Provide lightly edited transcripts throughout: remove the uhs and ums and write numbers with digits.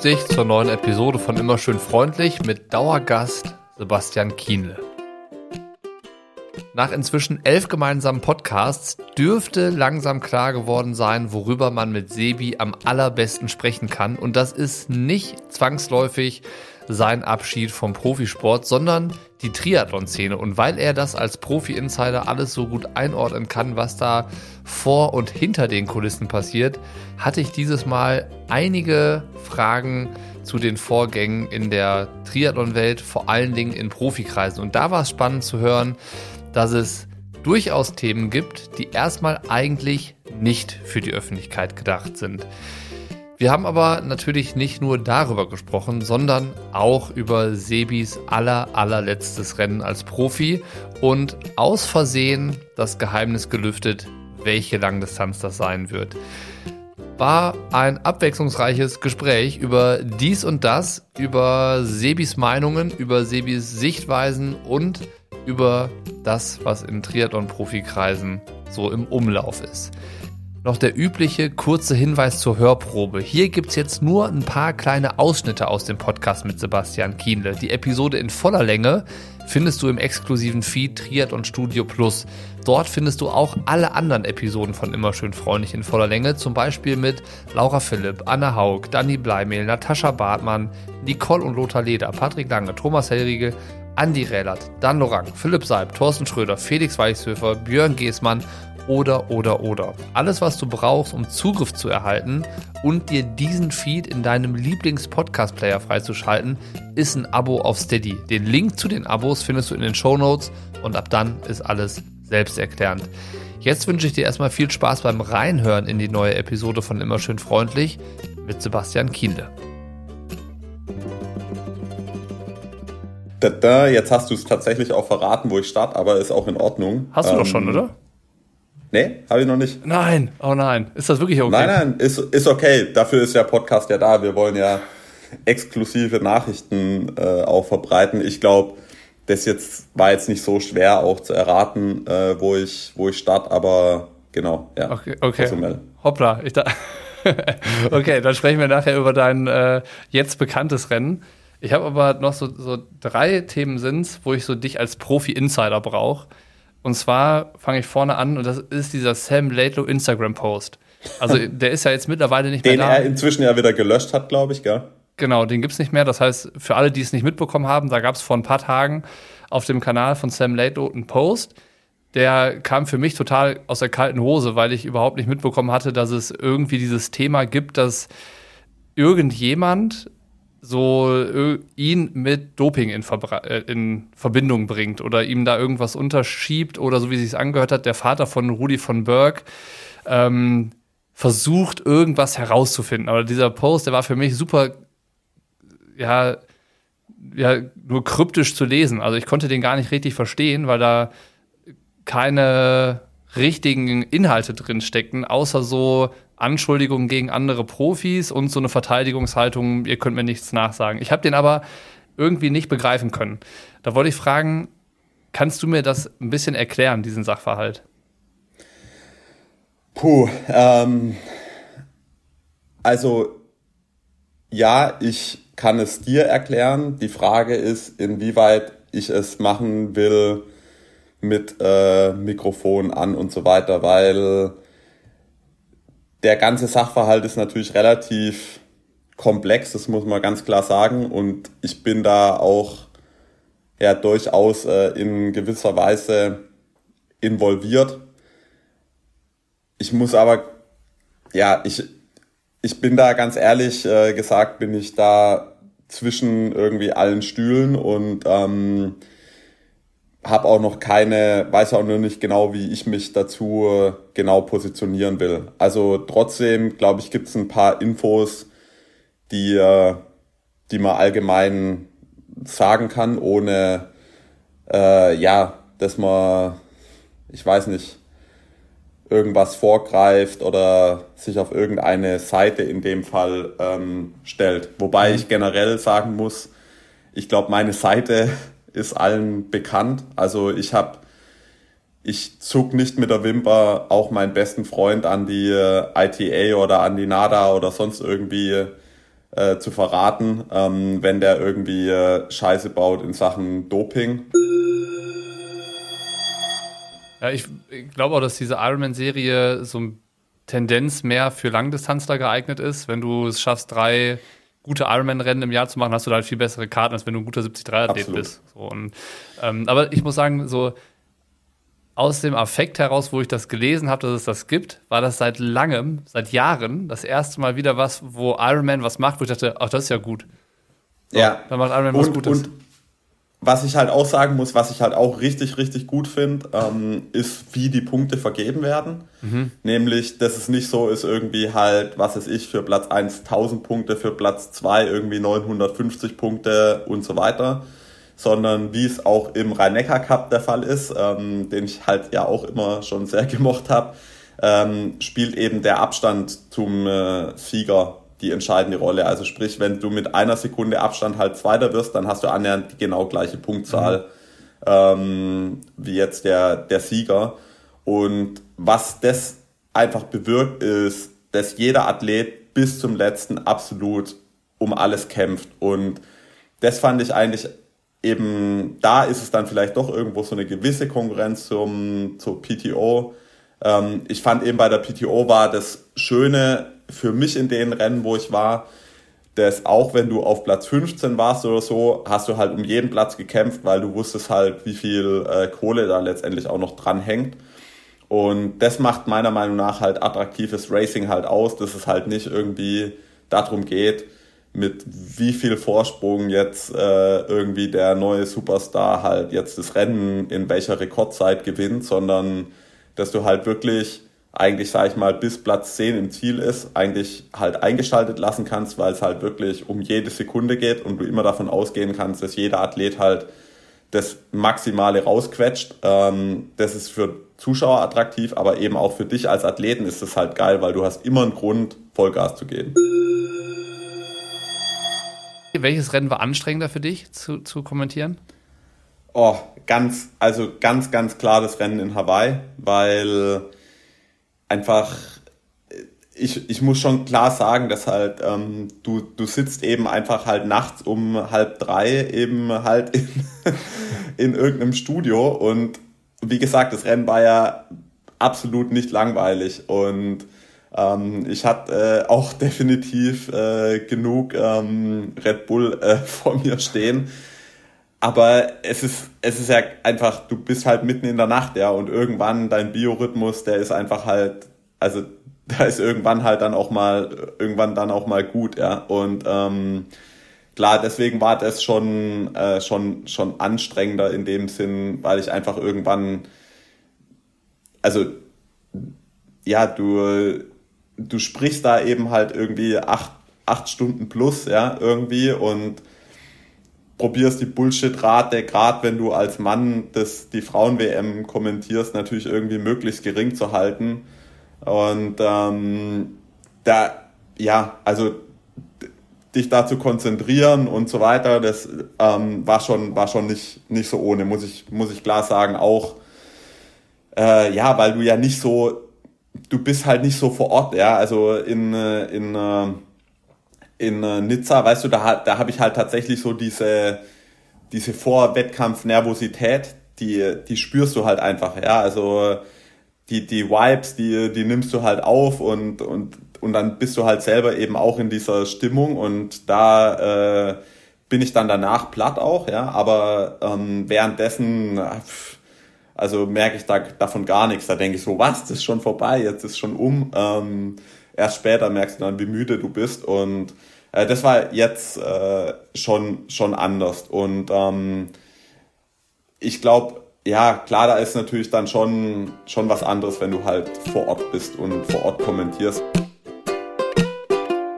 begrüße dich zur neuen Episode von Immer schön freundlich mit Dauergast Sebastian Kienle. Nach inzwischen 11 gemeinsamen Podcasts dürfte langsam klar geworden sein, worüber man mit Sebi am allerbesten sprechen kann. Und das ist nicht zwangsläufig sein Abschied vom Profisport, sondern die Triathlon-Szene. Und weil er das als Profi-Insider alles so gut einordnen kann, was da vor und hinter den Kulissen passiert, hatte ich dieses Mal einige Fragen zu den Vorgängen in der Triathlon-Welt, vor allen Dingen in Profikreisen. Und da war es spannend zu hören, dass es durchaus Themen gibt, die erstmal eigentlich nicht für die Öffentlichkeit gedacht sind. Wir haben aber natürlich nicht nur darüber gesprochen, sondern auch über Sebis allerletztes Rennen als Profi und aus Versehen das Geheimnis gelüftet, welche Langdistanz das sein wird. War ein abwechslungsreiches Gespräch über dies und das, über Sebis Meinungen, über Sebis Sichtweisen und über das, was in Triathlon-Profikreisen so im Umlauf ist. Noch der übliche kurze Hinweis zur Hörprobe. Hier gibt's jetzt nur ein paar kleine Ausschnitte aus dem Podcast mit Sebastian Kienle. Die Episode in voller Länge findest du im exklusiven Feed Triathlon Studio Plus. Dort findest du auch alle anderen Episoden von Immer schön freundlich in voller Länge, zum Beispiel mit Laura Philipp, Anna Haug, Danny Bleimehl, Natascha Bartmann, Nicole und Lothar Leder, Patrick Lange, Thomas Hellriegel, Andi Rählert, Dan Lorang, Philipp Seib, Thorsten Schröder, Felix Weichshöfer, Björn Geßmann, oder. Alles, was du brauchst, um Zugriff zu erhalten und dir diesen Feed in deinem Lieblings-Podcast-Player freizuschalten, ist ein Abo auf Steady. Den Link zu den Abos findest du in den Shownotes und ab dann ist alles selbsterklärend. Jetzt wünsche ich dir erstmal viel Spaß beim Reinhören in die neue Episode von Immer schön freundlich mit Sebastian Kienle. Jetzt hast du es tatsächlich auch verraten, wo ich starte, aber ist auch in Ordnung. Hast du doch schon, oder? Nee, habe ich noch nicht. Nein, oh nein. Ist das wirklich okay? Nein, ist okay. Dafür ist der Podcast ja da. Wir wollen ja exklusive Nachrichten auch verbreiten. Ich glaube, das war jetzt nicht so schwer auch zu erraten, wo ich starte, aber genau, ja. Okay. Hoppla. Okay, dann sprechen wir nachher über dein jetzt bekanntes Rennen. Ich habe aber noch so 3 Themen sind, wo ich so dich als Profi-Insider brauche. Und zwar fange ich vorne an und das ist dieser Sam Laidlow Instagram-Post. Also der ist ja jetzt mittlerweile nicht mehr da. Den er inzwischen ja wieder gelöscht hat, glaube ich, gell? Genau, den gibt's nicht mehr. Das heißt, für alle, die es nicht mitbekommen haben, da gab's vor ein paar Tagen auf dem Kanal von Sam Laidlow einen Post. Der kam für mich total aus der kalten Hose, weil ich überhaupt nicht mitbekommen hatte, dass es irgendwie dieses Thema gibt, dass irgendjemand so ihn mit Doping in Verbindung bringt oder ihm da irgendwas unterschiebt oder so, wie es sich angehört hat, der Vater von Rudi von Berg versucht, irgendwas herauszufinden. Aber dieser Post, der war für mich super, ja, nur kryptisch zu lesen. Also ich konnte den gar nicht richtig verstehen, weil da keine richtigen Inhalte drin steckten, außer so Anschuldigungen gegen andere Profis und so eine Verteidigungshaltung, ihr könnt mir nichts nachsagen. Ich habe den aber irgendwie nicht begreifen können. Da wollte ich fragen, kannst du mir das ein bisschen erklären, diesen Sachverhalt? Puh, also ja, ich kann es dir erklären. Die Frage ist, inwieweit ich es machen will mit Mikrofon an und so weiter, weil der ganze Sachverhalt ist natürlich relativ komplex, das muss man ganz klar sagen. Und ich bin da auch ja durchaus in gewisser Weise involviert. Ich muss aber, ja, ich bin da ganz ehrlich gesagt, bin ich da zwischen irgendwie allen Stühlen und habe auch noch weiß auch noch nicht genau, wie ich mich dazu genau positionieren will. Also trotzdem, glaube ich, gibt es ein paar Infos, die man allgemein sagen kann, ohne, dass man, ich weiß nicht, irgendwas vorgreift oder sich auf irgendeine Seite in dem Fall stellt. Wobei ich generell sagen muss, ich glaube, meine Seite ist allen bekannt. Also ich zuck nicht mit der Wimper, auch meinen besten Freund an die ITA oder an die NADA oder sonst irgendwie zu verraten, wenn der irgendwie Scheiße baut in Sachen Doping. Ja, ich glaube auch, dass diese Ironman-Serie so eine Tendenz mehr für Langdistanzler geeignet ist. Wenn du es schaffst, 3 gute Ironman-Rennen im Jahr zu machen, hast du da halt viel bessere Karten, als wenn du ein guter 73er-Athlet bist. So, und, aber ich muss sagen, so aus dem Affekt heraus, wo ich das gelesen habe, dass es das gibt, war das seit Jahren, das erste Mal wieder was, wo Ironman was macht, wo ich dachte, ach, das ist ja gut. So, ja. Dann macht Ironman was Gutes. Und was ich halt auch sagen muss, was ich halt auch richtig, richtig gut finde, ist, wie die Punkte vergeben werden. Mhm. Nämlich, dass es nicht so ist, irgendwie halt, was weiß ich, für Platz 1 1000 Punkte, für Platz 2 irgendwie 950 Punkte und so weiter, sondern wie es auch im Rhein-Neckar-Cup der Fall ist, den ich halt ja auch immer schon sehr gemocht habe, spielt eben der Abstand zum Sieger die entscheidende Rolle. Also sprich, wenn du mit 1 Sekunde Abstand halt Zweiter wirst, dann hast du annähernd die genau gleiche Punktzahl wie jetzt der Sieger. Und was das einfach bewirkt, ist, dass jeder Athlet bis zum Letzten absolut um alles kämpft. Und das fand ich eigentlich eben, da ist es dann vielleicht doch irgendwo so eine gewisse Konkurrenz zur PTO. Ich fand eben bei der PTO war das Schöne für mich in den Rennen, wo ich war, dass auch wenn du auf Platz 15 warst oder so, hast du halt um jeden Platz gekämpft, weil du wusstest halt, wie viel Kohle da letztendlich auch noch dran hängt. Und das macht meiner Meinung nach halt attraktives Racing halt aus, dass es halt nicht irgendwie darum geht, mit wie viel Vorsprung jetzt irgendwie der neue Superstar halt jetzt das Rennen in welcher Rekordzeit gewinnt, sondern dass du halt wirklich eigentlich, sag ich mal, bis Platz 10 im Ziel ist, eigentlich halt eingeschaltet lassen kannst, weil es halt wirklich um jede Sekunde geht und du immer davon ausgehen kannst, dass jeder Athlet halt das Maximale rausquetscht. Das ist für Zuschauer attraktiv, aber eben auch für dich als Athleten ist das halt geil, weil du hast immer einen Grund, Vollgas zu geben. Welches Rennen war anstrengender für dich zu kommentieren? Oh, ganz klar das Rennen in Hawaii, weil einfach, ich muss schon klar sagen, dass halt du sitzt eben einfach halt nachts um 2:30 eben halt in irgendeinem Studio und wie gesagt, das Rennen war ja absolut nicht langweilig und ich hatte auch definitiv genug Red Bull vor mir stehen, aber es ist ja einfach, du bist halt mitten in der Nacht, ja, und irgendwann dein Biorhythmus, der ist einfach halt, also da ist irgendwann dann auch mal gut, ja, und klar, deswegen war das schon anstrengender in dem Sinn, weil ich einfach irgendwann, also ja, du sprichst da eben halt irgendwie acht Stunden plus, ja, irgendwie und probierst die Bullshit-Rate, gerade wenn du als Mann die Frauen-WM kommentierst, natürlich irgendwie möglichst gering zu halten. Und da, ja, also dich da zu konzentrieren und so weiter, das war schon nicht so ohne, muss ich klar sagen, auch ja, weil du ja nicht so, du bist halt nicht so vor Ort, ja, also in Nizza, weißt du, da habe ich halt tatsächlich so diese Vor-Wettkampf-Nervosität, die spürst du halt einfach, ja, also die Vibes, die nimmst du halt auf und dann bist du halt selber eben auch in dieser Stimmung und da bin ich dann danach platt auch, ja, aber währenddessen also merke ich davon gar nichts. Da denke ich so, was, das ist schon vorbei, jetzt ist schon um. Erst später merkst du dann, wie müde du bist. Und das war jetzt schon anders. Und ich glaube, ja, klar, da ist natürlich dann schon was anderes, wenn du halt vor Ort bist und vor Ort kommentierst.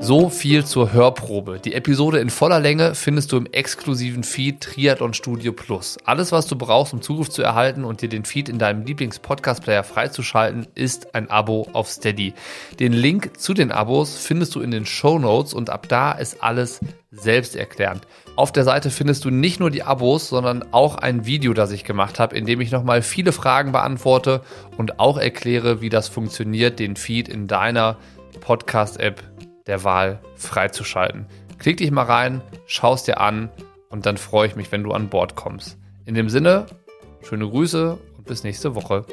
So viel zur Hörprobe. Die Episode in voller Länge findest du im exklusiven Feed Triathlon Studio Plus. Alles, was du brauchst, um Zugriff zu erhalten und dir den Feed in deinem Lieblings-Podcast-Player freizuschalten, ist ein Abo auf Steady. Den Link zu den Abos findest du in den Shownotes und ab da ist alles selbsterklärend. Auf der Seite findest du nicht nur die Abos, sondern auch ein Video, das ich gemacht habe, in dem ich nochmal viele Fragen beantworte und auch erkläre, wie das funktioniert, den Feed in deiner Podcast-App der Wahl freizuschalten. Klick dich mal rein, schau es dir an und dann freue ich mich, wenn du an Bord kommst. In dem Sinne, schöne Grüße und bis nächste Woche.